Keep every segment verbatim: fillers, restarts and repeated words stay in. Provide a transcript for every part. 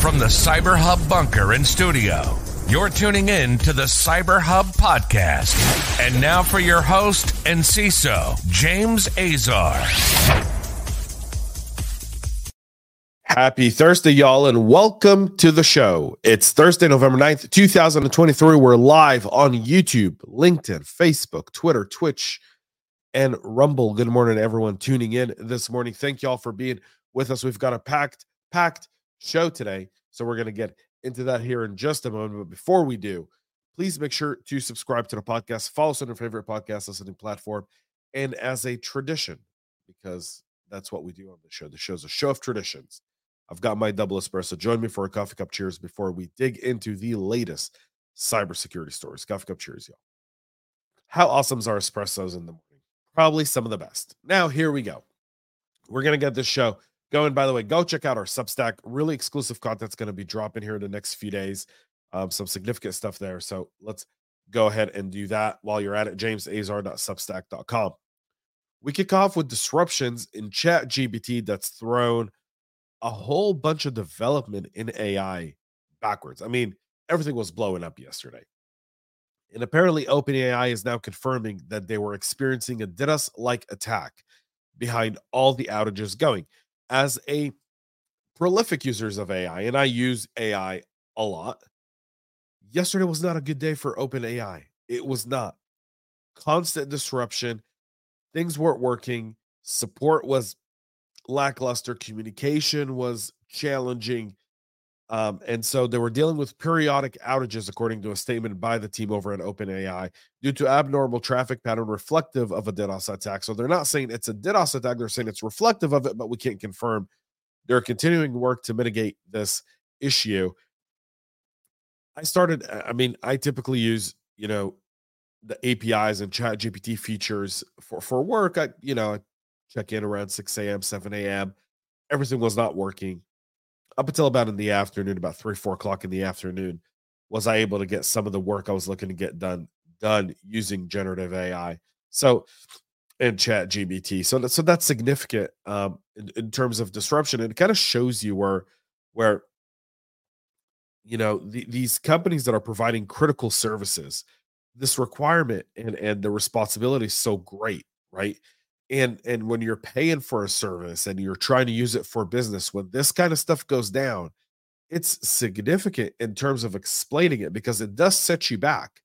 From the CyberHub bunker and studio, you're tuning in to the CyberHub podcast. And now for your host and C I S O, James Azar. Happy Thursday, y'all, and welcome to the show. It's Thursday, November ninth, twenty twenty-three. We're live on YouTube, LinkedIn, Facebook, Twitter, Twitch, and Rumble. Good morning, everyone tuning in this morning. Thank y'all for being with us. We've got a packed, packed show today, so we're going to get into that here in just a moment. But before we do, please make sure to subscribe to the podcast, follow us on your favorite podcast listening platform, and as a tradition, because that's what we do on the show. The show's a show of traditions. I've got my double espresso. Join me for a coffee cup cheers before we dig into the latest cybersecurity stories. Coffee cup cheers, y'all. How awesome is our espressos in the morning? Probably some of the best. Now, here we go. We're going to get this show going. By the way, go check out our Substack. Really exclusive content's going to be dropping here in the next few days. Um, some significant stuff there. So let's go ahead and do that while you're at it. james azar dot substack dot com. We kick off with disruptions in ChatGPT that's thrown a whole bunch of development in A I backwards. I mean, everything was blowing up yesterday. And apparently OpenAI is now confirming that they were experiencing a DDoS-like attack behind all the outages going. As a prolific users of A I, and I use A I a lot, yesterday was not a good day for OpenAI. It was not. Constant disruption. Things weren't working. Support was lackluster. Communication was challenging. Um, and so they were dealing with periodic outages, according to a statement by the team over at OpenAI, due to abnormal traffic pattern reflective of a DDoS attack. So they're not saying it's a DDoS attack. They're saying it's reflective of it, but we can't confirm. They're continuing work to mitigate this issue. I started, I mean, I typically use, you know, the A P Is and ChatGPT features for, for work. I, you know, I check in around six a.m., seven a.m. Everything was not working. Up until about in the afternoon, about three, four o'clock in the afternoon, was I able to get some of the work I was looking to get done, done using generative A I. So, and ChatGPT. So, so that's significant um, in, in terms of disruption. And it kind of shows you where, where you know, the, these companies that are providing critical services, this requirement and, and the responsibility is so great, right? And, and when you're paying for a service and you're trying to use it for business, when this kind of stuff goes down, it's significant in terms of explaining it because it does set you back.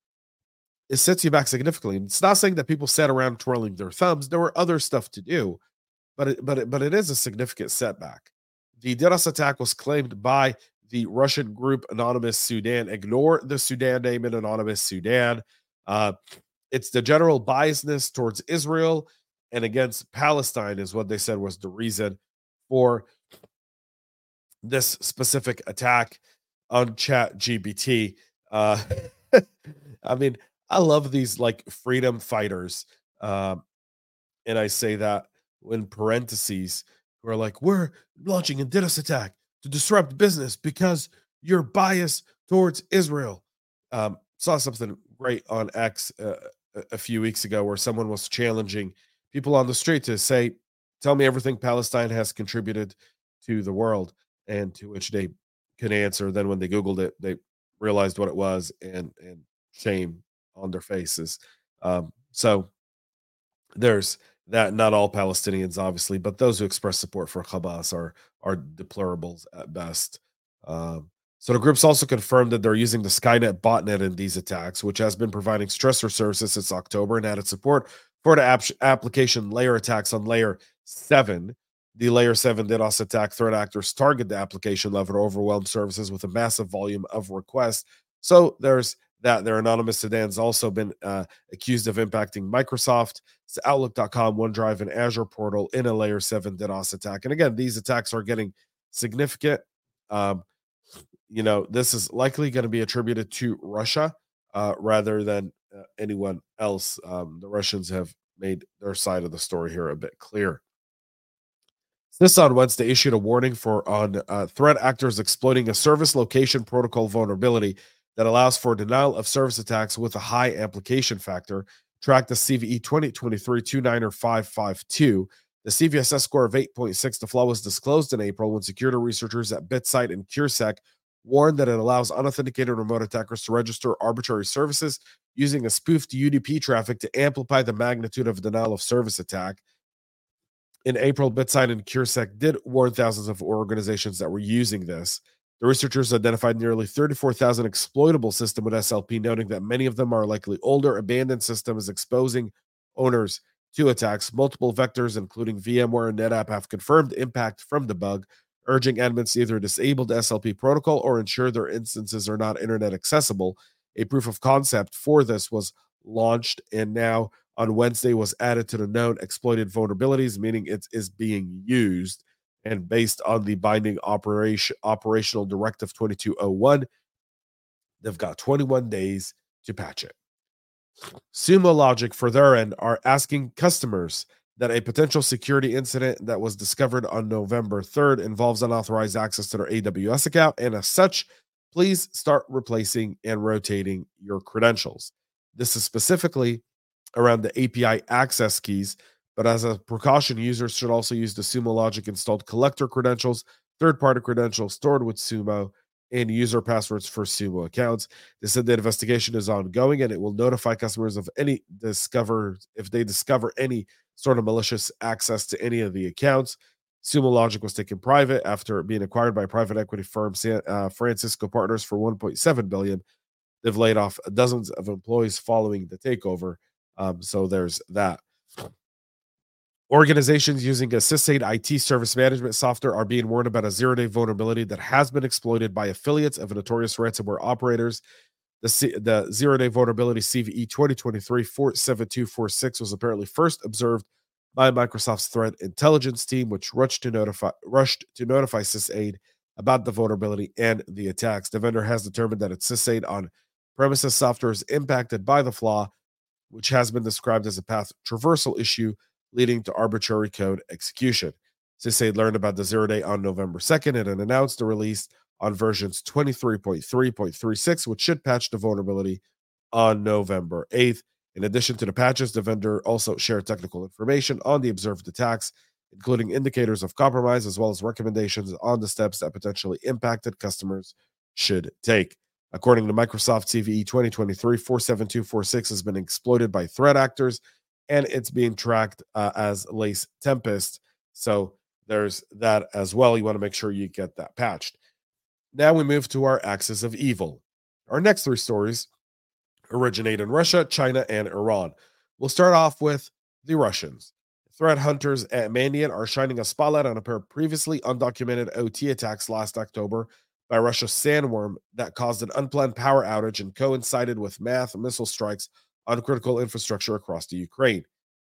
It sets you back significantly. And it's not saying that people sat around twirling their thumbs. There were other stuff to do, but it, but it, but it is a significant setback. The DDoS attack was claimed by the Russian group Anonymous Sudan. Ignore the Sudan name in Anonymous Sudan. Uh, it's the general biasness towards Israel and against Palestine is what they said was the reason for this specific attack on ChatGPT. Uh, I mean, I love these like freedom fighters. Um, and I say that in parentheses, who are like, we're launching a DDoS attack to disrupt business because you're biased towards Israel. Um, saw something great on X uh, a few weeks ago where someone was challenging people on the street to say, tell me everything Palestine has contributed to the world, and to which they could answer. Then when they Googled it, they realized what it was and, and shame on their faces. Um, so there's that. Not all Palestinians, obviously, but those who express support for Hamas are are deplorables at best. Um, so the groups also confirmed that they're using the Skynet botnet in these attacks, which has been providing stressor services since October and added support for the ap- application layer attacks on Layer seven. The Layer seven DDoS attack threat actors target the application level to overwhelm services with a massive volume of requests. So there's that. Their Anonymous Sudan's also been uh, accused of impacting Microsoft, Outlook dot com, OneDrive, and Azure portal in a Layer seven DDoS attack. And again, these attacks are getting significant. Um, you know, this is likely going to be attributed to Russia uh, rather than uh, anyone else. Um, the Russians have made their side of the story here a bit clear. This on Wednesday issued a warning for on uh, threat actors exploiting a service location protocol vulnerability that allows for denial of service attacks with a high application factor. Track the C V E twenty twenty-three two nine five five two The C V S S score of eight point six, the flaw was disclosed in April when security researchers at BitSight and CureSec warned that it allows unauthenticated remote attackers to register arbitrary services using a spoofed U D P traffic to amplify the magnitude of a denial-of-service attack. In April, BitSight and CureSec did warn thousands of organizations that were using this. The researchers identified nearly thirty-four thousand exploitable systems with S L P, noting that many of them are likely older, abandoned systems exposing owners to attacks. Multiple vectors, including VMware and NetApp, have confirmed impact from the bug, urging admins to either disable the S L P protocol or ensure their instances are not internet accessible. A proof of concept for this was launched and now on Wednesday was added to the known exploited vulnerabilities, meaning it is being used. And based on the binding operation, operational directive twenty-two oh one, they've got twenty-one days to patch it. Sumo Logic, for their end, are asking customers that a potential security incident that was discovered on November third involves unauthorized access to their A W S account, and as such, please start replacing and rotating your credentials. This is specifically around the A P I access keys, but as a precaution, users should also use the Sumo Logic installed collector credentials, third-party credentials stored with Sumo, and user passwords for Sumo accounts. They said the investigation is ongoing and it will notify customers of any discover if they discover any sort of malicious access to any of the accounts. Sumo Logic was taken private after being acquired by private equity firm uh, Francisco Partners for one point seven billion dollars. They've laid off dozens of employees following the takeover, um, so there's that. Organizations using a SysAid I T service management software are being warned about a zero-day vulnerability that has been exploited by affiliates of notorious ransomware operators. The, C- the zero-day vulnerability C V E twenty twenty-three dash four seven two four six was apparently first observed by Microsoft's threat intelligence team, which rushed to notify rushed to notify SysAid about the vulnerability and the attacks. The vendor has determined that its SysAid on-premises software is impacted by the flaw, which has been described as a path traversal issue, leading to arbitrary code execution. SysAid learned about the zero day on November second and announced the release on versions twenty-three point three point three six, which should patch the vulnerability on November eighth. In addition to the patches, the vendor also shared technical information on the observed attacks, including indicators of compromise, as well as recommendations on the steps that potentially impacted customers should take. According to Microsoft, C V E twenty twenty-three dash four seven two four six has been exploited by threat actors, and it's being tracked uh, as Lace Tempest. So there's that as well. You want to make sure you get that patched. Now we move to our axis of evil. Our next three stories originate in Russia, China, and Iran. We'll start off with the Russians. Threat hunters at Mandiant are shining a spotlight on a pair of previously undocumented O T attacks last October by Russia's Sandworm that caused an unplanned power outage and coincided with mass missile strikes on critical infrastructure across the Ukraine.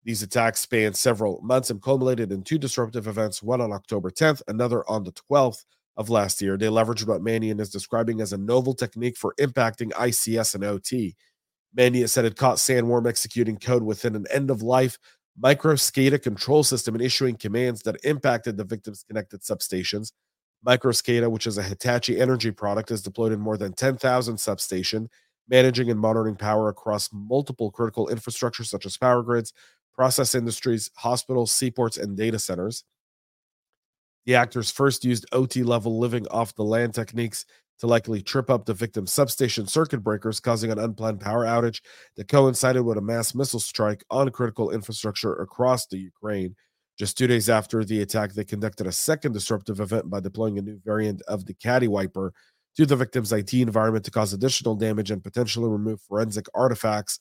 These attacks spanned several months and culminated in two disruptive events, one on October tenth, another on the twelfth of last year. They leveraged what Mandiant is describing as a novel technique for impacting I C S and O T. Mandiant said it caught Sandworm executing code within an end-of-life MicroSCADA control system and issuing commands that impacted the victim's connected substations. MicroSCADA, which is a Hitachi energy product, is deployed in more than ten thousand substations, managing and monitoring power across multiple critical infrastructure such as power grids, process industries, hospitals, seaports, and data centers. The actors first used O T-level living off the land techniques to likely trip up the victim's substation circuit breakers, causing an unplanned power outage that coincided with a mass missile strike on critical infrastructure across the Ukraine. Just two days after the attack, they conducted a second disruptive event by deploying a new variant of the Caddy Wiper to the victim's I T environment to cause additional damage and potentially remove forensic artifacts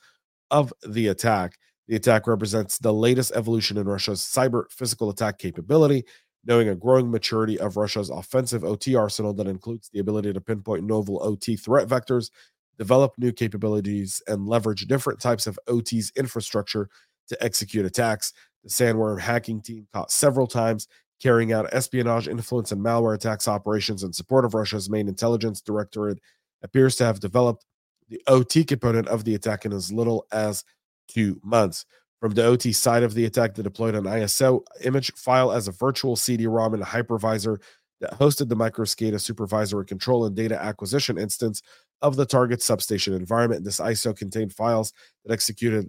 of the attack. The attack represents the latest evolution in Russia's cyber physical attack capability, knowing a growing maturity of Russia's offensive O T arsenal that includes the ability to pinpoint novel O T threat vectors, develop new capabilities, and leverage different types of O T's infrastructure to execute attacks. The Sandworm hacking team caught several times, carrying out espionage, influence, and malware attacks operations in support of Russia's main intelligence directorate, appears to have developed the O T component of the attack in as little as two months. From the O T side of the attack, they deployed an I S O image file as a virtual C D ROM in a hypervisor that hosted the MicroSCADA supervisory control and data acquisition instance of the target substation environment. This I S O contained files that executed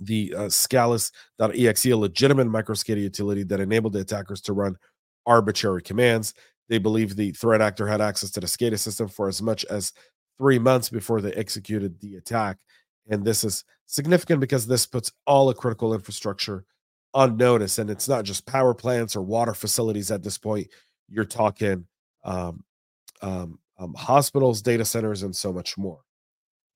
the uh, Scalus.exe, a legitimate MicroSCADA utility that enabled the attackers to run arbitrary commands. They believe the threat actor had access to the SCADA system for as much as three months before they executed the attack. And this is significant because this puts all the critical infrastructure on notice. And it's not just power plants or water facilities at this point. You're talking um, um, um, hospitals, data centers, and so much more.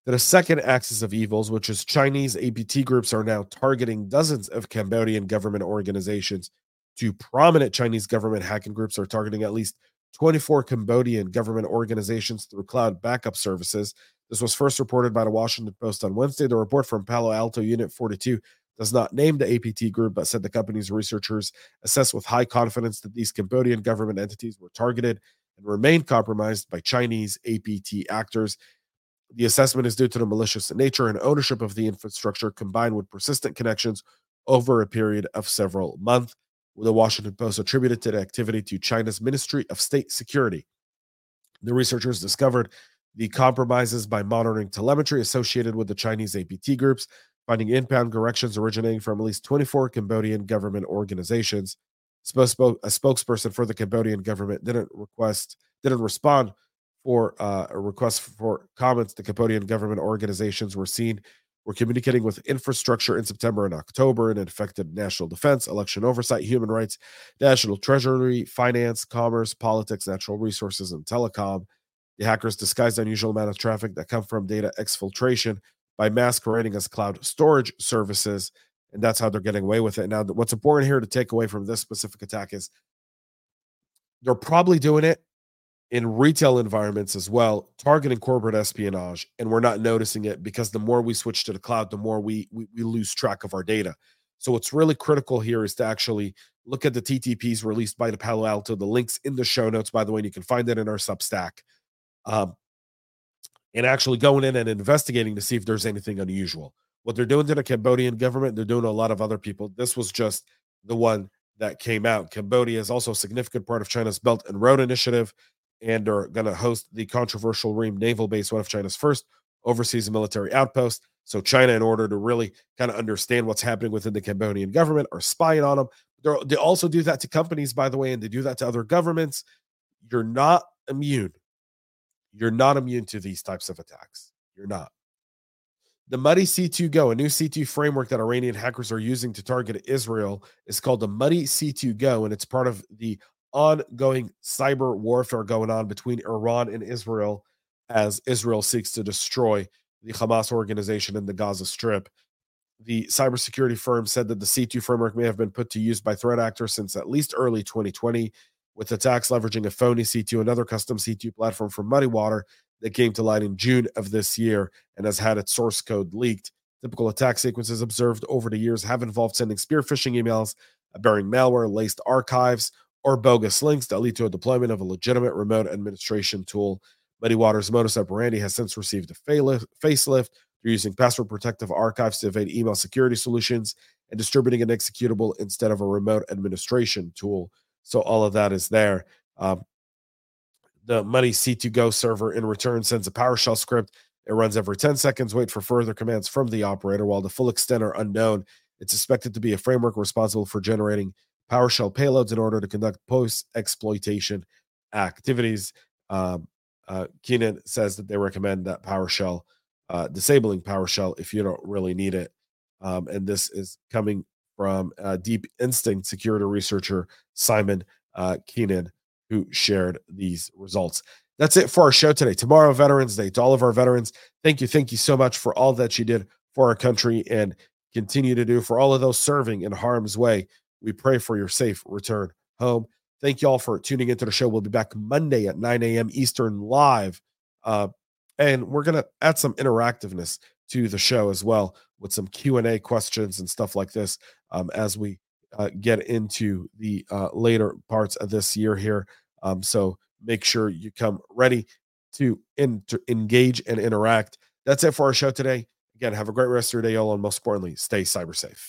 The second axis of evils, which is Chinese A P T groups, are now targeting dozens of Cambodian government organizations. Two prominent Chinese government hacking groups are targeting at least twenty-four Cambodian government organizations through cloud backup services. This was first reported by the Washington Post on Wednesday. The report from Palo Alto Unit forty-two does not name the A P T group, but said the company's researchers assessed with high confidence that these Cambodian government entities were targeted and remain compromised by Chinese A P T actors. The assessment is due to the malicious nature and ownership of the infrastructure combined with persistent connections over a period of several months. The Washington Post attributed the activity to China's Ministry of State Security. The researchers discovered the compromises by monitoring telemetry associated with the Chinese A P T groups, finding inbound corrections originating from at least twenty-four Cambodian government organizations. A spokesperson for the Cambodian government didn't request, didn't respond for uh, a request for comments. The Cambodian government organizations were seen were communicating with infrastructure in September and October, and it affected national defense, election oversight, human rights, national treasury, finance, commerce, politics, natural resources, and telecom. The hackers disguised unusual amount of traffic that come from data exfiltration by masquerading as cloud storage services, and that's how they're getting away with it. Now, what's important here to take away from this specific attack is they're probably doing it in retail environments as well, targeting corporate espionage, and we're not noticing it because the more we switch to the cloud, the more we, we, we lose track of our data. So what's really critical here is to actually look at the T T Ps released by the Palo Alto, the links in the show notes, by the way, and you can find that in our Substack. Um, and actually going in and investigating to see if there's anything unusual. What they're doing to the Cambodian government, they're doing to a lot of other people. This was just the one that came out. Cambodia is also a significant part of China's Belt and Road Initiative, and are going to host the controversial Ream Naval Base, one of China's first overseas military outposts. So China, in order to really kind of understand what's happening within the Cambodian government, are spying on them. They're, they also do that to companies, by the way, and they do that to other governments. You're not immune. You're not immune to these types of attacks. You're not. The MuddyC two Go, a new C two framework that Iranian hackers are using to target Israel, is called the MuddyC two Go, and it's part of the ongoing cyber warfare going on between Iran and Israel as Israel seeks to destroy the Hamas organization in the Gaza Strip. The cybersecurity firm said that the C two framework may have been put to use by threat actors since at least early twenty twenty, with attacks leveraging a phony C two, another custom C two platform from Muddywater that came to light in June of this year and has had its source code leaked. Typical attack sequences observed over the years have involved sending spear phishing emails, bearing malware, laced archives, or bogus links that lead to a deployment of a legitimate remote administration tool. Muddywater's modus operandi has since received a facelift. They're using password protective archives to evade email security solutions and distributing an executable instead of a remote administration tool. So all of that is there. Um, the MuddyC two Go server in return sends a PowerShell script. It runs every ten seconds, wait for further commands from the operator, while the full extent are unknown. It's suspected to be a framework responsible for generating PowerShell payloads in order to conduct post-exploitation activities. Um, uh, Keenan says that they recommend that PowerShell, uh, disabling PowerShell if you don't really need it. Um, and this is coming from uh, Deep Instinct security researcher Simon uh, Keenan, who shared these results. That's it for our show today. Tomorrow, Veterans Day. To all of our veterans, thank you. Thank you so much for all that you did for our country and continue to do for all of those serving in harm's way. We pray for your safe return home. Thank you all for tuning into the show. We'll be back Monday at nine a.m. Eastern live. Uh, and we're going to add some interactiveness to the show as well with some Q and A questions and stuff like this um, as we uh, get into the uh, later parts of this year here. Um, so make sure you come ready to, in, to engage and interact. That's it for our show today. Again, have a great rest of your day, y'all, and most importantly, stay cyber safe.